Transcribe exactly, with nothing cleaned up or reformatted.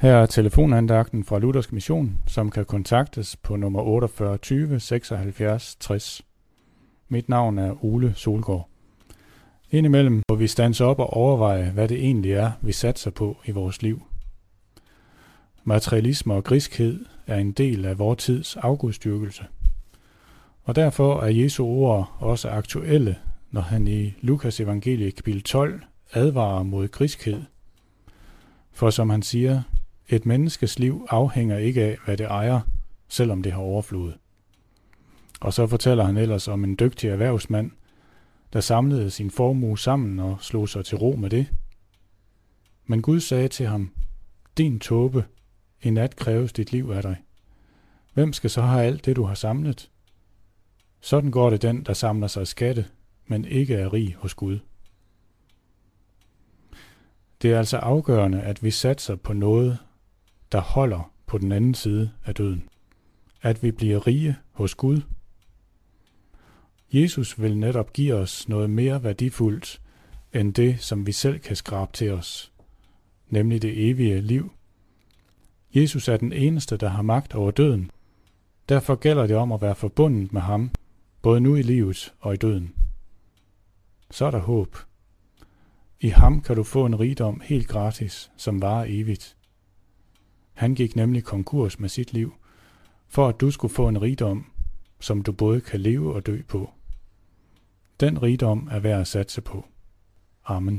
Her er telefonandagten fra Luthersk Mission, som kan kontaktes på nummer otteogfyrre tyve seksoghalvfjerds tres. Mit navn er Ole Solgaard. Indimellem må vi standse op og overveje, hvad det egentlig er, vi satser på i vores liv. Materialisme og griskhed er en del af vor tids afgudstyrkelse. Og derfor er Jesu ord også aktuelle, når han i Lukas evangeliet kapitel tolv advarer mod griskhed. For som han siger, et menneskes liv afhænger ikke af, hvad det ejer, selvom det har overflod. Og så fortæller han ellers om en dygtig erhvervsmand, der samlede sin formue sammen og slog sig til ro med det. Men Gud sagde til ham, din tåbe, i nat kræves dit liv af dig. Hvem skal så have alt det, du har samlet? Sådan går det den, der samler sig skatte, men ikke er rig hos Gud. Det er altså afgørende, at vi satser på noget, der holder på den anden side af døden. At vi bliver rige hos Gud. Jesus vil netop give os noget mere værdifuldt, end det, som vi selv kan skrabe til os, nemlig det evige liv. Jesus er den eneste, der har magt over døden. Derfor gælder det om at være forbundet med ham, både nu i livet og i døden. Så er der håb. I ham kan du få en rigdom helt gratis, som varer evigt. Han gik nemlig konkurs med sit liv, for at du skulle få en rigdom, som du både kan leve og dø på. Den rigdom er værd at satse på. Amen.